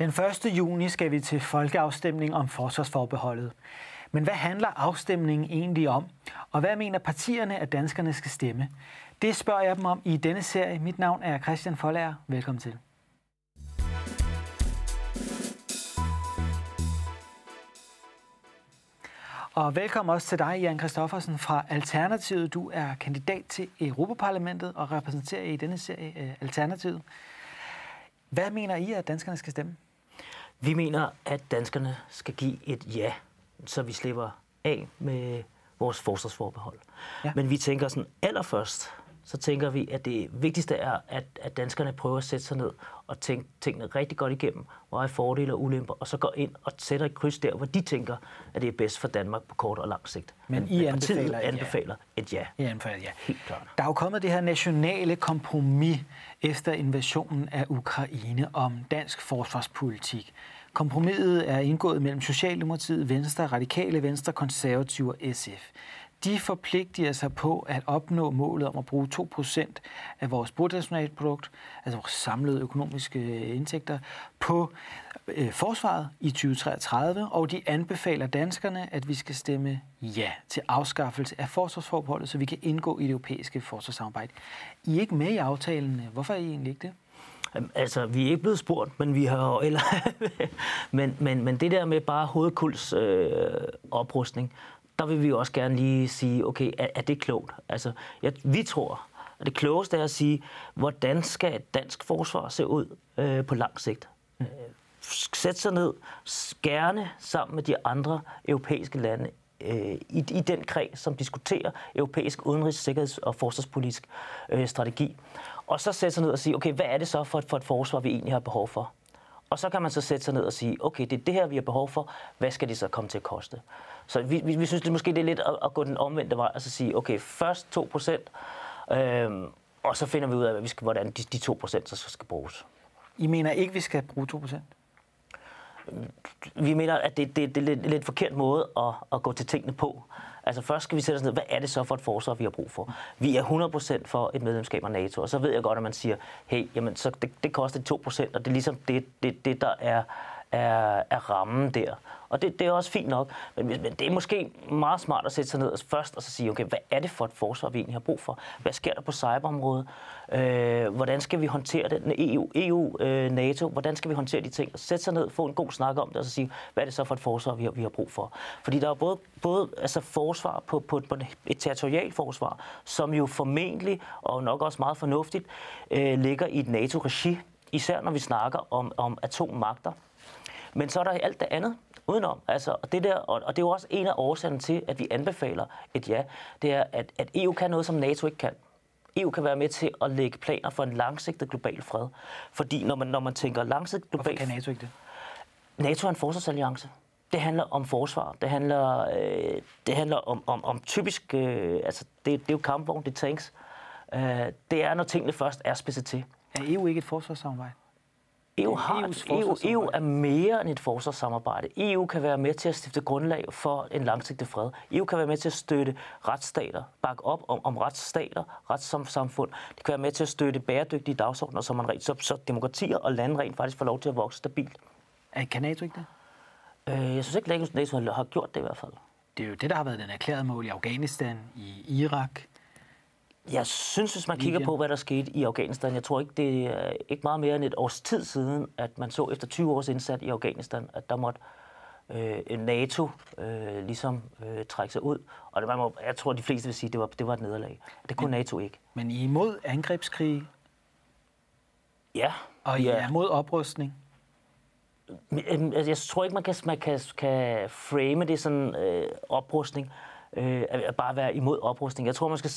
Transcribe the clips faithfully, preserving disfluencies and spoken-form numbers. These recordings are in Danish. Den første juni skal vi til folkeafstemning om forsvarsforbeholdet. Men hvad handler afstemningen egentlig om? Og hvad mener partierne, at danskerne skal stemme? Det spørger jeg dem om i denne serie. Mit navn er Christian Foldager. Velkommen til. Og velkommen også til dig, Jan Christoffersen fra Alternativet. Du er kandidat til Europa-Parlamentet og repræsenterer i denne serie Alternativet. Hvad mener I, at danskerne skal stemme? Vi mener, at danskerne skal give et ja, så vi slipper af med vores forsvarsforbehold. Ja. Men vi tænker sådan allerførst, så tænker vi, at det vigtigste er, at, at danskerne prøver at sætte sig ned og tænke tingene rigtig godt igennem, hvor er fordele og ulemper, og så går ind og sætter et kryds der, hvor de tænker, at det er bedst for Danmark på kort og lang sigt. Men, Men I anbefaler, et, anbefaler ja. et ja. I anbefaler et ja. Helt klart. Der er jo kommet det her nationale kompromis efter invasionen af Ukraine om dansk forsvarspolitik. Kompromiset er indgået mellem Socialdemokratiet, Venstre, Radikale, Venstre, Konservative og S F. De forpligtiger sig på at opnå målet om at bruge to procent af vores bruttonationalprodukt, altså vores samlede økonomiske indtægter, på øh, forsvaret i tyve treogtredive, og de anbefaler danskerne, at vi skal stemme ja til afskaffelse af forsvarsforbeholdet, så vi kan indgå i det europæiske forsvarssamarbejde. I er ikke med i aftalen. Hvorfor er I egentlig ikke det? Altså, vi er ikke blevet spurgt, men vi har eller men, men, men det der med bare hovedkuls øh, oprustning, der vil vi jo også gerne lige sige, okay, er, er det klogt? Altså, jeg, vi tror, at det klogeste er at sige, hvordan skal et dansk forsvar se ud øh, på lang sigt? Øh, sæt sig ned, gerne sammen med de andre europæiske lande øh, i, i den kreds, som diskuterer europæisk udenrigs-, sikkerheds- og forsvarspolitisk øh, strategi. Og så sæt sig ned og sige, okay, hvad er det så for et, for et forsvar, vi egentlig har behov for? Og så kan man så sætte sig ned og sige, okay, det er det her, vi har behov for. Hvad skal det så komme til at koste? Så vi, vi, vi synes det måske, det er lidt at, at gå den omvendte vej og så sige, okay, først to procent, øh, og så finder vi ud af, hvad vi skal, hvordan de, de to procent så skal bruges. I mener ikke, vi skal bruge to procent? Vi mener, at det, det, det er lidt, lidt forkert måde at, at gå til tingene på. Altså først skal vi sætte os ned, hvad er det så for et forsvar, vi har brug for? Vi er hundrede procent for et medlemskab af NATO, og så ved jeg godt, at man siger, hey, jamen, så det, det koster to procent, og det er ligesom det, det, det der er, er, er rammen der. Og det, det er også fint nok, men, men det er måske meget smart at sætte sig ned først og så sige, okay, hvad er det for et forsvar, vi egentlig har brug for? Hvad sker der på cyberområdet? Øh, hvordan skal vi håndtere det? E U, E U øh, NATO, hvordan skal vi håndtere de ting? Sætte sig ned, få en god snak om det, og så sige, hvad er det så for et forsvar, vi har, vi har brug for? Fordi der er både, både altså forsvar på, på, et, på et territorialt forsvar, som jo formentlig, og nok også meget fornuftigt, øh, ligger i et NATO-regi, især når vi snakker om, om atommagter. Men så er der alt det andet udenom. Altså, og, det der, og, og det er jo også en af årsagerne til, at vi anbefaler et ja. Det er, at, at E U kan noget, som NATO ikke kan. E U kan være med til at lægge planer for en langsigtet global fred. Fordi når man, når man tænker langsigtet global... Hvorfor kan NATO ikke det? NATO er en forsvarsalliance. Det handler om forsvar. Det handler, øh, det handler om, om, om typisk... Øh, altså, det, det er jo kampvogn, det er tanks. Øh, det er, når tingene først er spidset til. Er E U ikke et forsvarssamarbejde? E U, har, E U, E U er mere end et forsvarssamarbejde. E U kan være med til at stifte grundlag for en langsigtet fred. E U kan være med til at støtte retsstater, bakke op om, om retsstater, retssamfund. Det kan være med til at støtte bæredygtige dagsordner, så, man, så, så demokratier og lande rent faktisk får lov til at vokse stabilt. Kan NATO ikke det? Øh, jeg synes ikke, at NATO har gjort det i hvert fald. Det er jo det, der har været den erklærede mål i Afghanistan, i Irak. Jeg synes, hvis man kigger på, hvad der skete i Afghanistan, jeg tror ikke, det er ikke meget mere end et års tid siden, at man så efter tyve års indsats i Afghanistan, at der måtte øh, NATO øh, ligesom øh, trække sig ud. Og det var, jeg tror, de fleste vil sige, at det var, det var et nederlag. Det kunne men, NATO ikke. Men I er imod angrebskrig? Ja. Og I ja. er imod oprustning? Jeg tror ikke, man kan, man kan, kan frame det sådan øh, oprustning. Øh, at bare være imod oprustning. Jeg tror, man skal,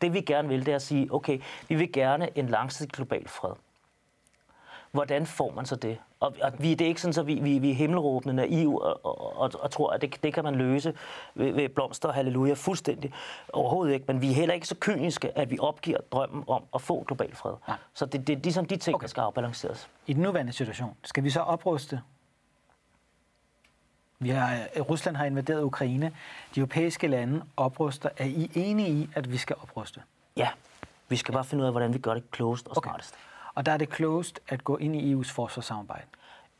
det vi gerne vil, det er at sige, okay, vi vil gerne en langsigtet global fred. Hvordan får man så det? Og, og vi, det er ikke sådan, så vi, vi, vi er himmelråbende naive og, og, og, og tror, at det, det kan man løse ved, ved blomster og halleluja fuldstændig. Overhovedet ikke, men vi er heller ikke så kyniske, at vi opgiver drømmen om at få global fred. Ja. Så det, det er ligesom de ting, okay. der skal afbalanceres. I den nuværende situation, skal vi så opruste? Vi har, Rusland har invaderet Ukraine. De europæiske lande opruster. Er I enige i, at vi skal opruste? Ja, vi skal bare finde ud af, hvordan vi gør det klogest og smartest. Okay. Og der er det klogest at gå ind i E U's forsvarssamarbejde?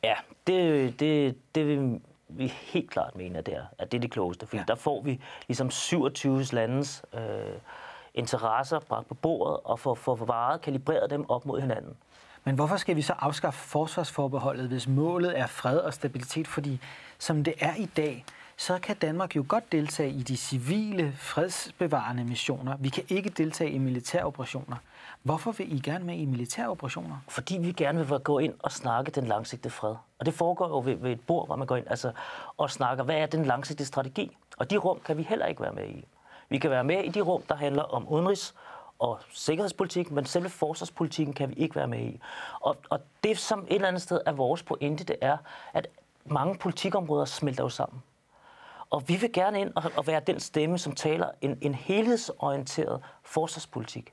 Ja, det, det, det vil vi helt klart mene, at det er, at det, er det klogeste. Fordi ja. Der får vi ligesom syvogtyve landes øh, interesser bragt på bordet og får for varet kalibreret dem op mod hinanden. Men hvorfor skal vi så afskaffe forsvarsforbeholdet, hvis målet er fred og stabilitet? Fordi som det er i dag, så kan Danmark jo godt deltage i de civile, fredsbevarende missioner. Vi kan ikke deltage i militæroperationer. Hvorfor vil I gerne med i militæroperationer? Fordi vi gerne vil gå ind og snakke den langsigtede fred. Og det foregår jo ved, ved et bord, hvor man går ind altså, og snakker, hvad er den langsigtede strategi? Og de rum kan vi heller ikke være med i. Vi kan være med i de rum, der handler om udenrigs- og sikkerhedspolitik, men selve forsvarspolitikken kan vi ikke være med i. Og, og det, som et eller andet sted er vores pointe, det er, at mange politikområder smelter jo sammen. Og vi vil gerne ind og være den stemme, som taler en, en helhedsorienteret forsvarspolitik.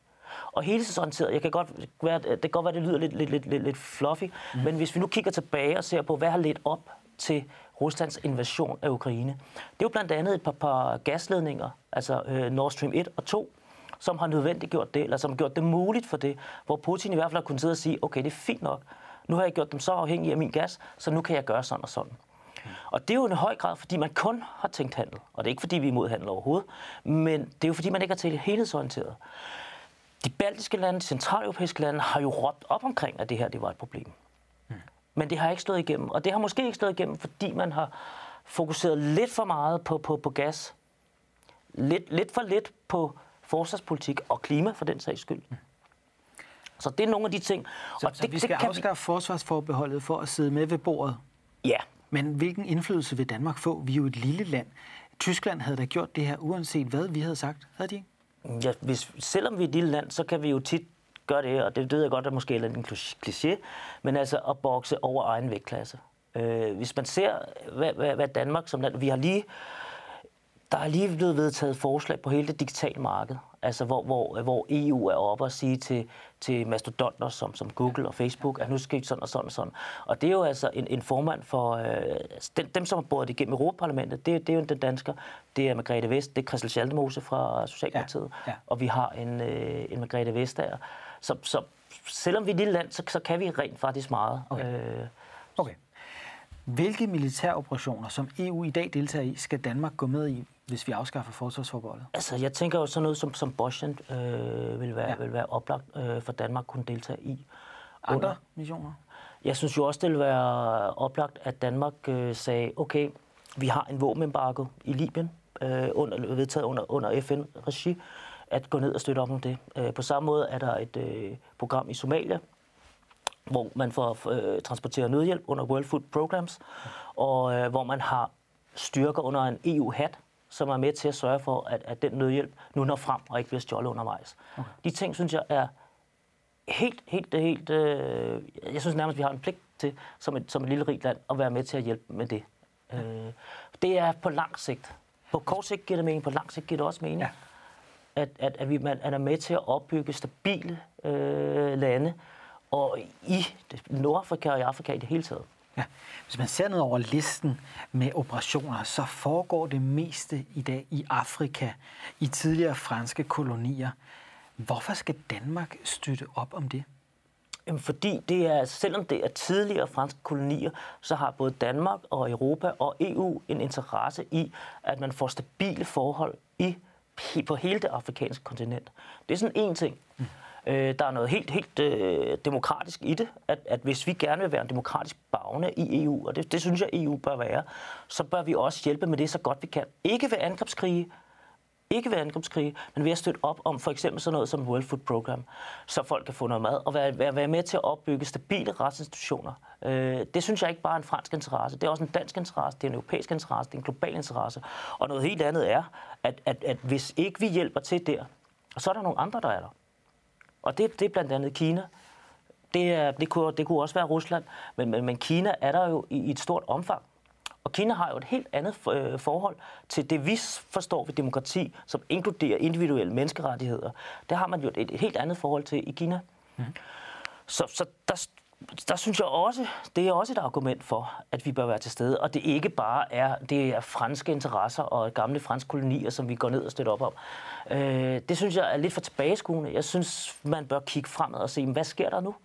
Og helhedsorienteret, jeg kan godt være, det kan godt være, det lyder lidt, lidt, lidt, lidt fluffy, mm. men hvis vi nu kigger tilbage og ser på, hvad har ledt op til Ruslands invasion af Ukraine. Det er jo blandt andet et par, par gasledninger, altså øh, Nord Stream et og to, som har nødvendiggjort det, eller som har gjort det muligt for det, hvor Putin i hvert fald har kunnet sidde og sige, okay, det er fint nok, nu har jeg gjort dem så afhængige af min gas, så nu kan jeg gøre sådan og sådan. Og det er jo en høj grad, fordi man kun har tænkt handel. Og det er ikke, fordi vi er imod handel overhovedet, men det er jo, fordi man ikke er til helhedsorienteret. De baltiske lande, de centraleuropæiske lande har jo råbt op omkring, at det her det var et problem. Mm. Men det har ikke slået igennem. Og det har måske ikke slået igennem, fordi man har fokuseret lidt for meget på, på, på gas. Lidt, lidt for lidt på forsvarspolitik og klima, for den sags skyld. Mm. Så det er nogle af de ting. Så, og så det, vi skal det afskaffe vi... forsvarsforbeholdet for at sidde med ved bordet? Ja. Men hvilken indflydelse vil Danmark få? Vi er jo et lille land. Tyskland havde da gjort det her, uanset hvad vi havde sagt. Havde de ikke? Ja, hvis, selvom vi er et lille land, så kan vi jo tit gøre det, og det ved jeg godt, der måske er en kliché, men altså at bokse over egen vægtklasse. Øh, hvis man ser, hvad, hvad, hvad Danmark som land... Vi har lige, der er lige blevet vedtaget forslag på hele det digitale marked, altså hvor, hvor, hvor E U er oppe og sige til, til mastodonter som, som Google og Facebook, at nu skal sådan og sådan og sådan. Og det er jo altså en, en formand for øh, dem, dem, som har båret igennem Europa-Parlamentet, det, det er jo den dansker, det er Margrethe Vest, det er Christel Schaldemose fra Socialdemokratiet, ja, ja. Og vi har en, øh, en Margrethe Vest der. Så, så selvom vi er et lille land, så, så kan vi rent faktisk meget. Okay. Øh, okay. Hvilke militæroperationer, som E U i dag deltager i, skal Danmark gå med i, hvis vi afskaffer forsvarsforbeholdet? Altså, jeg tænker jo sådan noget som, som Bosnien øh, vil, være, ja. vil være oplagt øh, for Danmark kunne deltage i. Andre missioner? Jeg synes jo også, det vil være oplagt, at Danmark øh, sagde, okay, vi har en våbenembargo i Libyen, øh, under, vedtaget under, under F N-regi, at gå ned og støtte op om det. Øh, på samme måde er der et øh, program i Somalia, hvor man får øh, transporteret nødhjælp under World Food Programs, og øh, hvor man har styrker under en E U-hat, som er med til at sørge for, at, at den nødhjælp nu når frem og ikke bliver stjålet undervejs. Okay. De ting, synes jeg, er helt, helt, helt... Øh, jeg synes nærmest, vi har en pligt til, som et, som et lille rigt land, at være med til at hjælpe med det. Ja. Øh, det er på lang sigt. På kort sigt giver det mening, på lang sigt giver det også mening, ja. at, at, at vi, man er med til at opbygge stabile øh, lande, og i Nordafrika og i Afrika i det hele taget. Ja. Hvis man ser ned over listen med operationer, så foregår det meste i dag i Afrika, i tidligere franske kolonier. Hvorfor skal Danmark støtte op om det? Jamen fordi det er, selvom det er tidligere franske kolonier, så har både Danmark og Europa og E U en interesse i, at man får stabile forhold i, på hele det afrikanske kontinent. Det er sådan en ting. Mm. Der er noget helt, helt øh, demokratisk i det, at, at hvis vi gerne vil være en demokratisk bagne i E U, og det, det synes jeg, E U bør være, så bør vi også hjælpe med det så godt vi kan. Ikke ved angrebskrige, ikke ved angrebskrige, men ved at støtte op om for eksempel sådan noget som World Food Program, så folk kan få noget mad og være, være, være med til at opbygge stabile retsinstitutioner. Øh, det synes jeg ikke bare er en fransk interesse, det er også en dansk interesse, det er en europæisk interesse, det er en global interesse. Og noget helt andet er, at, at, at hvis ikke vi hjælper til der, så er der nogle andre, der er der. Og det, det er blandt andet Kina. Det, er, det, kunne, det kunne også være Rusland, men, men, men Kina er der jo i, i et stort omfang. Og Kina har jo et helt andet øh, forhold til det, vi forstår ved demokrati, som inkluderer individuelle menneskerettigheder. Det har man jo et, et helt andet forhold til i Kina. Mm. Så, så der, der synes jeg også, det er også et argument for, at vi bør være til stede. Og det ikke bare er, det er franske interesser og gamle franske kolonier, som vi går ned og støtter op om. Øh, det synes jeg er lidt for tilbageskuende. Jeg synes, man bør kigge fremad og se, hvad sker der nu?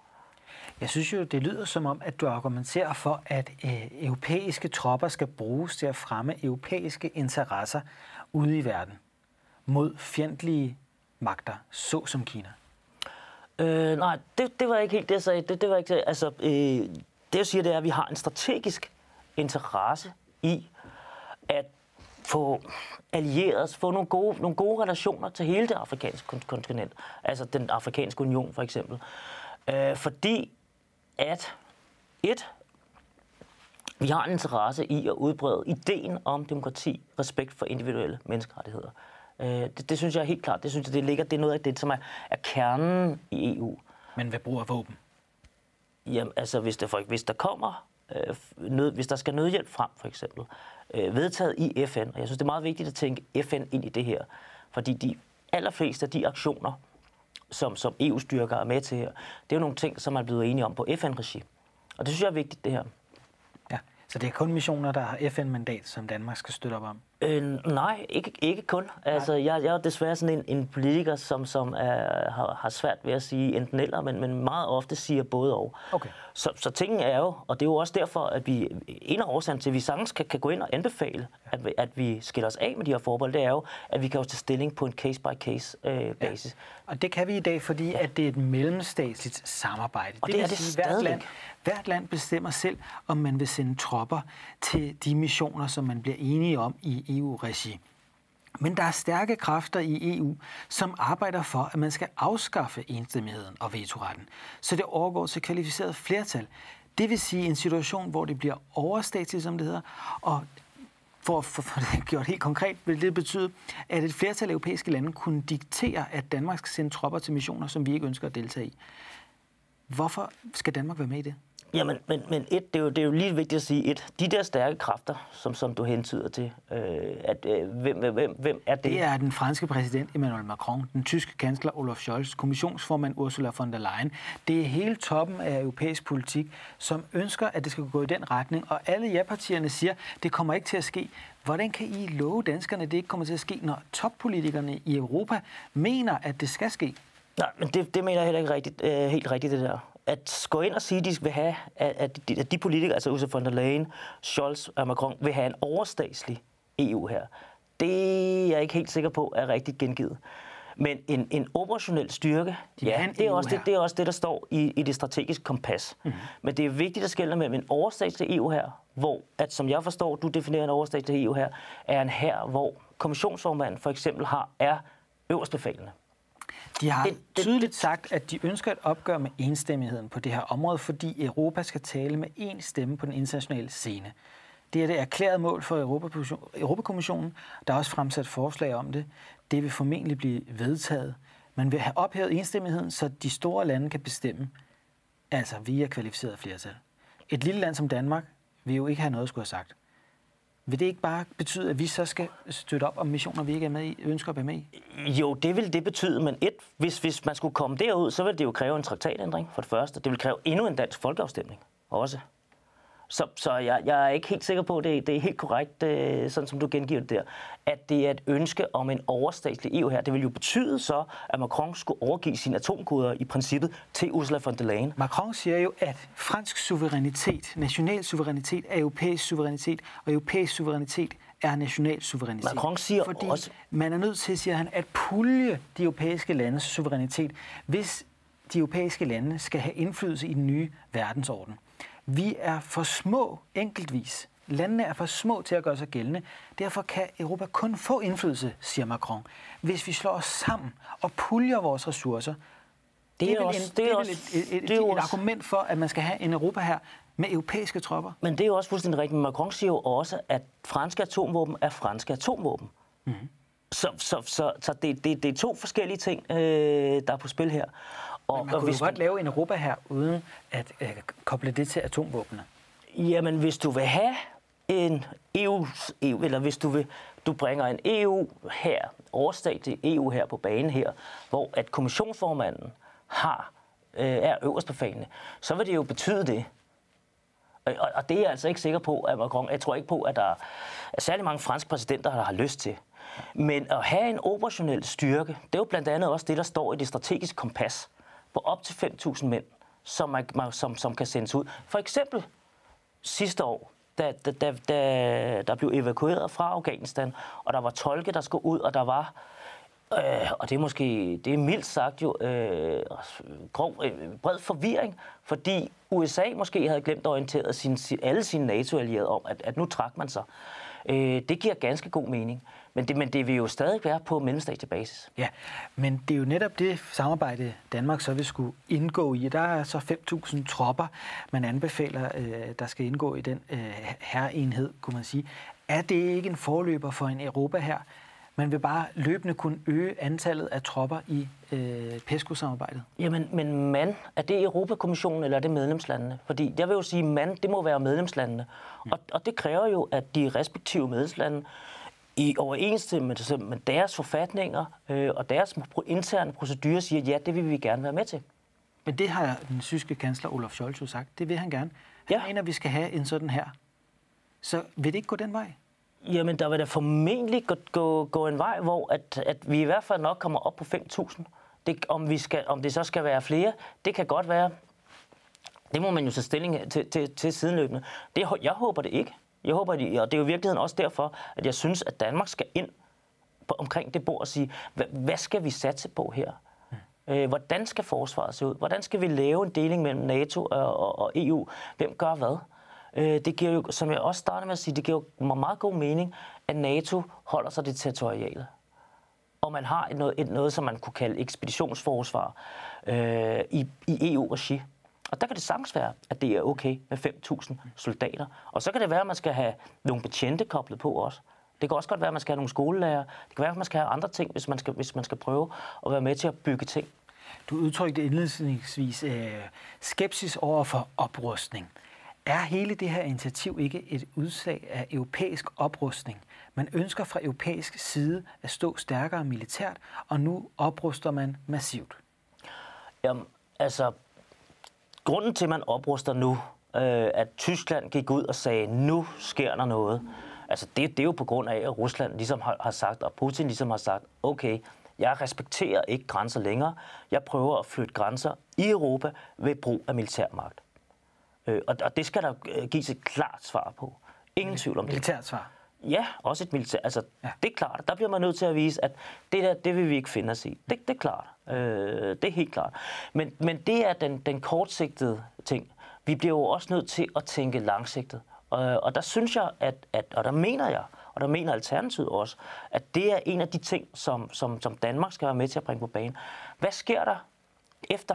Jeg synes jo, det lyder som om, at du argumenterer for, at øh, europæiske tropper skal bruges til at fremme europæiske interesser ude i verden mod fjendtlige magter, såsom Kina. Øh, nej, det, det var ikke helt det, jeg sagde. Det, det var ikke det. Altså, øh, det, jeg siger, det er, at vi har en strategisk interesse i at få allieret, få nogle gode, nogle gode relationer til hele det afrikanske kontinent. Altså den afrikanske union, for eksempel. Øh, fordi at et, vi har en interesse i at udbrede ideen om demokrati, respekt for individuelle menneskerettigheder. Øh, det, det synes jeg er helt klart. Det synes jeg, det ligger, det er noget af det, som er, er kernen i E U. Men hvad bruger våben? Jamen, altså, hvis der, for, hvis der kommer, øh, nød, hvis der skal nødhjælp frem, for eksempel, øh, vedtaget i F N, og jeg synes, det er meget vigtigt at tænke F N ind i det her, fordi de allerfleste af de aktioner, som, som E U-styrker er med til her, det er jo nogle ting, som man er blevet enige om på F N-regi. Og det synes jeg er vigtigt, det her. Ja, så det er kun missioner, der har F N-mandat, som Danmark skal støtte op om? Øh, nej, ikke, ikke kun. Altså, jeg, jeg er desværre sådan en, en politiker, som, som er, har, har svært ved at sige enten eller, men, men meget ofte siger både og. Okay. Så, så tingene er jo, og det er jo også derfor, at vi, en af årsagen til, at vi sagtens kan, kan gå ind og anbefale, at, at vi skiller os af med de her forbehold, det er jo, at vi kan jo tage stilling på en case-by-case øh, basis. Ja. Og det kan vi i dag, fordi ja. at det er et mellemstatsligt samarbejde. Og det, det er det sige, hvert, land, hvert land bestemmer selv, om man vil sende tropper til de missioner, som man bliver enige om i E U-regi. Men der er stærke kræfter i E U, som arbejder for, at man skal afskaffe enstemmigheden og vetoretten, så det overgår til kvalificeret flertal. Det vil sige en situation, hvor det bliver overstatsligt, som det hedder, og for at få det gjort helt konkret, vil det betyde, at et flertal af europæiske lande kunne diktere, at Danmark skal sende tropper til missioner, som vi ikke ønsker at deltage i. Hvorfor skal Danmark være med i det? Jamen, men, men et, det, er jo, det er jo lige vigtigt at sige, et, de der stærke kræfter, som, som du hentyder til, øh, at, øh, hvem, hvem, hvem er det? Det er den franske præsident Emmanuel Macron, den tyske kansler Olaf Scholz, kommissionsformand Ursula von der Leyen. Det er hele toppen af europæisk politik, som ønsker, at det skal gå i den retning, og alle ja-partierne siger, det kommer ikke til at ske. Hvordan kan I love danskerne, at det ikke kommer til at ske, når toppolitikerne i Europa mener, at det skal ske? Nej, men det, det mener jeg heller ikke rigtigt, øh, helt rigtigt, det der. At gå ind og sige, at de vil have, at de, at de politikere, altså Ursula von der Leyen, Scholz og Macron, vil have en overstatslig E U her, det er jeg ikke helt sikker på er rigtigt gengivet. Men en, en operationel styrke, de ja, det er, også det, det er også det, der står i, i det strategiske kompas. Mm-hmm. Men det er vigtigt at skelne mellem en overstatslig E U her, hvor, at, som jeg forstår, du definerer en overstatslig E U her, er en her, hvor kommissionsformanden for eksempel har, er øverstbefalende. De har det, det, tydeligt sagt, at de ønsker et opgør med enstemmigheden på det her område, fordi Europa skal tale med én stemme på den internationale scene. Det er det erklærede mål for Europa-Kommissionen, der er også fremsat forslag om det. Det vil formentlig blive vedtaget. Man vil have ophævet enstemmigheden, så de store lande kan bestemme, altså via kvalificeret flertal. Et lille land som Danmark vil jo ikke have noget at skulle have sagt. Vil det ikke bare betyde, at vi så skal støtte op om missioner, vi ikke er med i, ønsker at være med i? Jo, det vil det betyde, men et, hvis, hvis man skulle komme derud, så ville det jo kræve en traktatændring for det første. Det vil kræve endnu en dansk folkeafstemning også. Så, så jeg, jeg er ikke helt sikker på, at det, det er helt korrekt, sådan som du gengiver det der, at det er et ønske om en overstatslig E U her. Det vil jo betyde så, at Macron skulle overgive sine atomkoder i princippet til Ursula von der Leyen. Macron siger jo, at fransk suverænitet, national suverænitet er europæisk suverænitet, og europæisk suverænitet er national suverænitet. Macron siger fordi også... man er nødt til, siger han, at pulje de europæiske landes suverænitet, hvis de europæiske lande skal have indflydelse i den nye verdensorden. Vi er for små enkeltvis. Landene er for små til at gøre sig gældende. Derfor kan Europa kun få indflydelse, siger Macron, hvis vi slår os sammen og puljer vores ressourcer. Det er, det er også, en, det er det også, et, et, et, det er et også. argument for, at man skal have en Europa her med europæiske tropper. Men det er jo også fuldstændig rigtigt. Macron siger jo også, at franske atomvåben er franske atomvåben. Mm-hmm. Så, så, så, så det, det, det er to forskellige ting, øh, der er på spil her. Men man kunne hvis jo godt man... lave en Europa her, uden at øh, koble det til atomvåbnene. Jamen, hvis du vil have en E U, E U eller hvis du vil, du bringer en E U her, overstatslig E U her på banen her, hvor at kommissionsformanden har, øh, er øverstbefalende, så vil det jo betyde det. Og, og, og det er jeg altså ikke sikker på, at Macron, jeg tror ikke på, at der er særlig mange franske præsidenter, der har lyst til. Men at have en operationel styrke, det er jo blandt andet også det, der står i det strategiske kompas, på op til fem tusind mænd, som, man, som, som kan sendes ud. For eksempel sidste år, da, da, da, da der blev evakueret fra Afghanistan, og der var tolke, der skulle ud, og der var, øh, og det er måske, det er mildt sagt jo, øh, grov, øh, bred forvirring, fordi U S A måske havde glemt at orientere sin, alle sine NATO-allierede om, at, at nu trak man sig. Øh, det giver ganske god mening. Men det, men det vil jo stadig være på mellemstatslig basis. Ja, men det er jo netop det samarbejde, Danmark så vil skulle indgå i. Der er så fem tusind tropper, man anbefaler, der skal indgå i den herreenhed, kunne man sige. Er det ikke en forløber for en Europa her? Man vil bare løbende kunne øge antallet af tropper i øh, PESCO-samarbejdet. Jamen, men man, er det Europa-kommissionen, eller er det medlemslandene? Fordi jeg vil jo sige, man, det må være medlemslandene. Mm. Og, og det kræver jo, at de respektive medlemslande i overensstemmelse med deres forfatninger øh, og deres interne procedurer siger, ja, det vil vi gerne være med til. Men det har den tyske kansler Olaf Scholz jo sagt. Det vil han gerne. Han ja. mener, vi skal have en sådan her. Så vil det ikke gå den vej? Jamen, der vil da formentlig gå, gå, gå en vej, hvor at, at vi i hvert fald nok kommer op på fem tusind. Det, om, vi skal, om det så skal være flere, det kan godt være. Det må man jo tage stilling til, til, til sidenløbende. Det, jeg håber det ikke. Jeg håber, og det er jo i virkeligheden også derfor, at jeg synes, at Danmark skal ind på, omkring det bord og sige, hvad, hvad skal vi satse på her? Øh, hvordan skal forsvaret se ud? Hvordan skal vi lave en deling mellem NATO og, og, og E U? Hvem gør hvad? Øh, det giver jo, som jeg også startede med at sige, det giver jo meget, meget god mening, at NATO holder sig det territoriale. Og man har et noget, et noget som man kunne kalde ekspeditionsforsvar øh, i, i E U-regi. Og der kan det sagtens være, at det er okay med fem tusind soldater. Og så kan det være, at man skal have nogle betjente koblet på også. Det kan også godt være, at man skal have nogle skolelærere. Det kan være, at man skal have andre ting, hvis man skal, hvis man skal prøve at være med til at bygge ting. Du udtrykte indledningsvis øh, skepsis over for oprustning. Er hele det her initiativ ikke et udslag af europæisk oprustning? Man ønsker fra europæisk side at stå stærkere militært, og nu opruster man massivt. Jamen, altså... Grunden til, at man opruster nu, øh, at Tyskland gik ud og sagde, nu sker der noget, altså det, det er jo på grund af, at Rusland ligesom har, har sagt, og Putin ligesom har sagt, okay, jeg respekterer ikke grænser længere, jeg prøver at flytte grænser i Europa ved brug af militærmagt. Øh, og, og det skal der gives et klart svar på. Ingen tvivl om det. Militært svar? Ja, også et militært. Altså, ja. Det er klart. Der bliver man nødt til at vise, at det der, det vil vi ikke finde os i. Det, det er klart. Øh, det er helt klart. Men, men det er den, den kortsigtede ting. Vi bliver jo også nødt til at tænke langsigtet. Og, og der synes jeg, at, at, og der mener jeg, og der mener Alternativet også, at det er en af de ting, som, som, som Danmark skal være med til at bringe på banen. Hvad sker der efter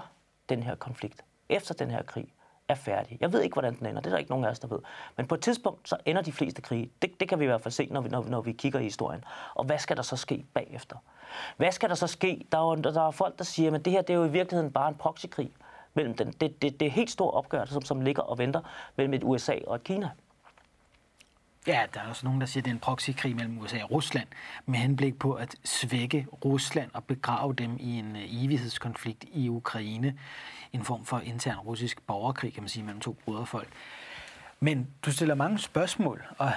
den her konflikt? Efter den her krig? Er færdig. Jeg ved ikke, hvordan den ender. Det er der ikke nogen af os, der ved. Men på et tidspunkt, så ender de fleste krige. Det, det kan vi i hvert fald se, når vi, når, når vi kigger i historien. Og hvad skal der så ske bagefter? Hvad skal der så ske? Der er, der er folk, der siger, at det her det er jo i virkeligheden bare en proxykrig. Mellem den. Det, det, det er helt store opgørelser, som, som ligger og venter mellem et U S A og et Kina. Ja, der er også nogen, der siger, at det er en proxykrig mellem U S A og Rusland, med henblik på at svække Rusland og begrave dem i en evighedskonflikt i Ukraine. En form for intern russisk borgerkrig, kan man sige, mellem to broderfolk. Men du stiller mange spørgsmål, og,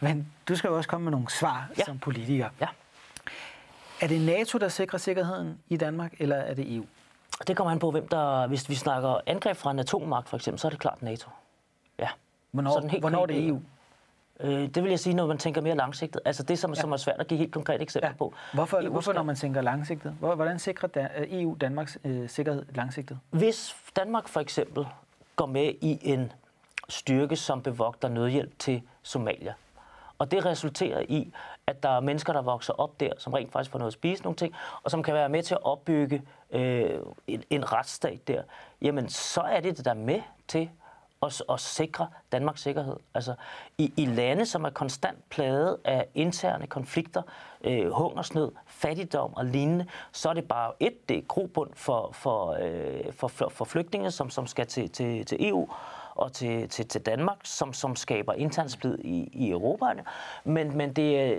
men du skal jo også komme med nogle svar ja. som politiker. Ja. Er det NATO, der sikrer sikkerheden i Danmark, eller er det E U? Det kommer an på, hvem der... Hvis vi snakker angreb fra en atommagt, for eksempel, så er det klart NATO. Ja. Hvornår, hvornår er det E U? Det vil jeg sige, når man tænker mere langsigtet. Altså det, som, ja. som er svært at give helt konkret eksempel ja. på. Hvorfor, hvorfor når man tænker langsigtet? Hvordan sikrer E U Danmarks øh, sikkerhed langsigtet? Hvis Danmark for eksempel går med i en styrke, som bevogter nødhjælp til Somalia, og det resulterer i, at der er mennesker, der vokser op der, som rent faktisk får noget at spise, nogle ting, og som kan være med til at opbygge øh, en, en retsstat der, jamen så er det det, der er med til og sikre Danmarks sikkerhed. Altså i, i lande, som er konstant plaget af interne konflikter, øh, hungersnød, fattigdom og lignende, så er det bare et, det er grobund for, for, øh, for, for flygtninge, som, som skal til, til, til E U og til, til, til Danmark, som, som skaber intern splid i, i Europaerne. Men, men det,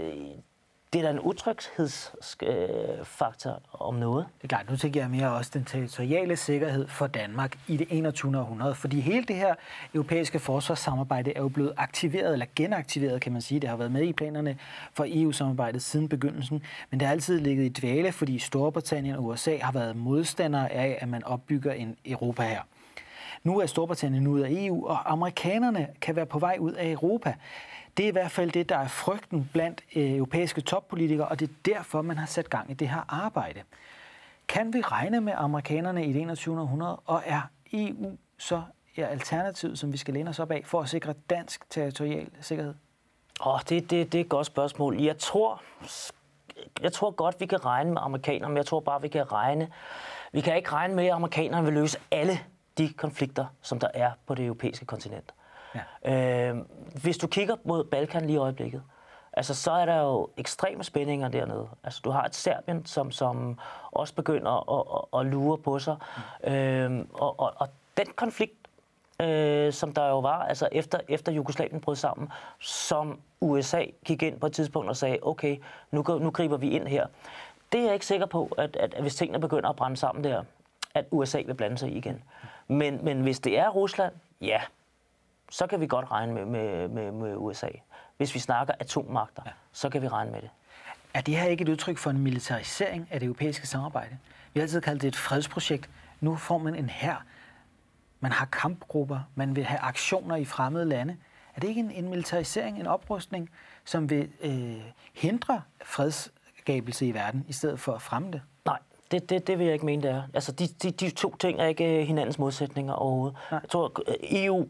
det er da en utryghedsfaktor om noget. Det er klart, nu tænker jeg mere også den territoriale sikkerhed for Danmark i det enogtyvende århundrede, fordi hele det her europæiske forsvarssamarbejde er jo blevet aktiveret, eller genaktiveret, kan man sige. Det har været med i planerne for E U-samarbejdet siden begyndelsen, men det har altid ligget i dvale, fordi Storbritannien og U S A har været modstandere af, at man opbygger en Europa her. Nu er Storbritannien ud af E U, og amerikanerne kan være på vej ud af Europa. Det er i hvert fald det, der er frygten blandt europæiske toppolitikere, og det er derfor, man har sat gang i det her arbejde. Kan vi regne med amerikanerne i det enogtyvende århundrede, og er E U så er alternativet, som vi skal læne os op af, for at sikre dansk territorial sikkerhed? Åh, det, det, det er et godt spørgsmål. Jeg tror, jeg tror godt, vi kan regne med amerikanerne, men jeg tror bare, vi kan regne. Vi kan ikke regne med, at amerikanerne vil løse alle de konflikter, som der er på det europæiske kontinent. Ja. Øh, hvis du kigger mod Balkan lige i øjeblikket, altså, så er der jo ekstreme spændinger dernede. Altså, du har et Serbien, som, som også begynder at, at, at lure på sig. Mm. Øh, og, og, og den konflikt, Øh, som der jo var, altså efter, efter Jugoslavien brød sammen, som U S A gik ind på et tidspunkt og sagde, okay, nu, nu griber vi ind her. Det er jeg ikke sikker på, at, at, at hvis tingene begynder at brænde sammen der, at U S A vil blande sig igen. Men, men hvis det er Rusland, ja, så kan vi godt regne med, med, med, med U S A. Hvis vi snakker atommagter, ja, så kan vi regne med det. Er det her ikke et udtryk for en militarisering af det europæiske samarbejde? Vi har altid kaldt det et fredsprojekt. Nu får man en hær. Man har kampgrupper, man vil have aktioner i fremmede lande. Er det ikke en, en militarisering, en oprustning, som vil øh, hindre fredsskabelse i verden, i stedet for at fremme det? Nej, det, det, det vil jeg ikke mene, det er. Altså, de, de, de to ting er ikke hinandens modsætninger overhovedet. Nej. Jeg tror, E U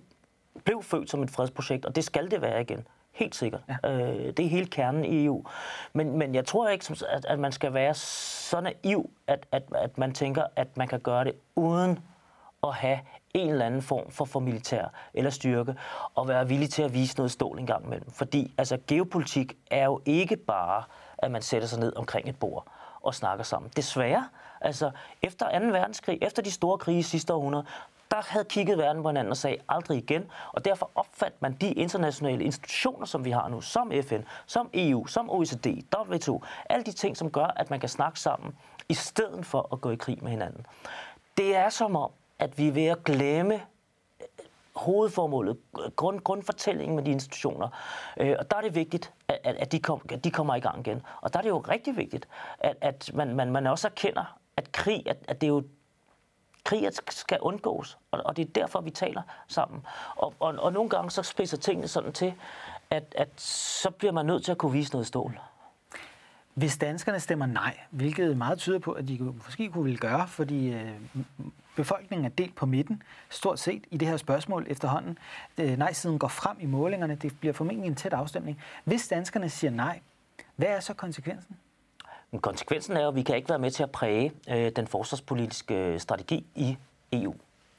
blev født som et fredsprojekt, og det skal det være igen. Helt sikkert. Ja. Øh, det er hele kernen i E U. Men, men jeg tror ikke, at, at man skal være så naiv, at, at, at man tænker, at man kan gøre det uden at have en eller anden form for, for militær eller styrke, og være villig til at vise noget stål en gang imellem. Fordi altså, geopolitik er jo ikke bare, at man sætter sig ned omkring et bord og snakker sammen. Desværre, altså efter anden verdenskrig, efter de store krige sidste århundrede, der havde kigget verden på hinanden og sagde aldrig igen, og derfor opfandt man de internationale institutioner, som vi har nu, som F N, som E U, som O E C D, W T O, alle de ting, som gør, at man kan snakke sammen, i stedet for at gå i krig med hinanden. Det er som om, at vi er ved at glemme hovedformålet, grund, grundfortællingen med de institutioner. Øh, og der er det vigtigt, at, at, de kom, at de kommer i gang igen. Og der er det jo rigtig vigtigt, at, at man, man, man også erkender, at krig, at, at det jo, krig skal undgås. Og, og det er derfor, vi taler sammen. Og, og, og nogle gange så spidser tingene sådan til, at, at så bliver man nødt til at kunne vise noget stål. Hvis danskerne stemmer nej, hvilket meget tyder på, at de måske kunne ville gøre, fordi øh, befolkningen er delt på midten, stort set i det her spørgsmål efterhånden. Øh, nej-siden går frem i målingerne, det bliver formentlig en tæt afstemning. Hvis danskerne siger nej, hvad er så konsekvensen? Men konsekvensen er, at vi kan ikke være med til at præge øh, den forsvarspolitiske strategi i E U.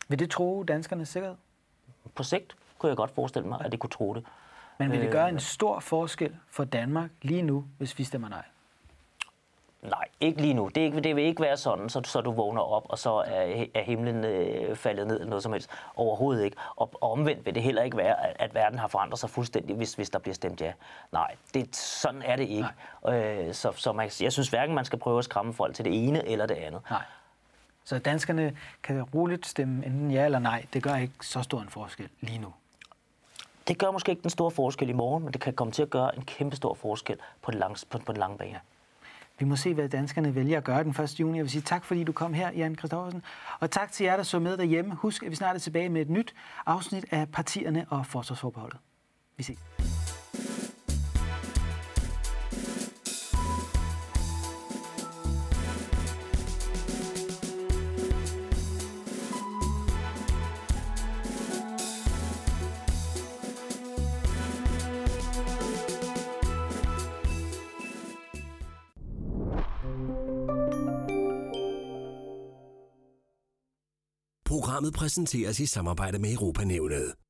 Vil det true danskernes sikkerhed? På sigt kunne jeg godt forestille mig, at det kunne true det. Men vil det gøre en stor forskel for Danmark lige nu, hvis vi stemmer nej? Nej, ikke lige nu. Det, ikke, det vil ikke være sådan, så, så du vågner op, og så er, er himlen øh, faldet ned eller noget som helst. Overhovedet ikke. Og, og omvendt vil det heller ikke være, at, at verden har forandret sig fuldstændig, hvis, hvis der bliver stemt ja. Nej, det, sådan er det ikke. Øh, så så man, jeg synes hverken, man skal prøve at skræmme folk til det ene eller det andet. Nej. Så danskerne kan roligt stemme enten ja eller nej. Det gør ikke så stor en forskel lige nu. Det gør måske ikke den store forskel i morgen, men det kan komme til at gøre en kæmpe stor forskel på den lange, på, på den lange bane. Vi må se, hvad danskerne vælger at gøre den første juni. Jeg vil sige tak, fordi du kom her, Jan Christoffersen. Og tak til jer, der så med derhjemme. Husk, at vi snart er tilbage med et nyt afsnit af Partierne og forsvarsforbeholdet. Vi ses. Programmet præsenteres i samarbejde med Europa-Nævnet.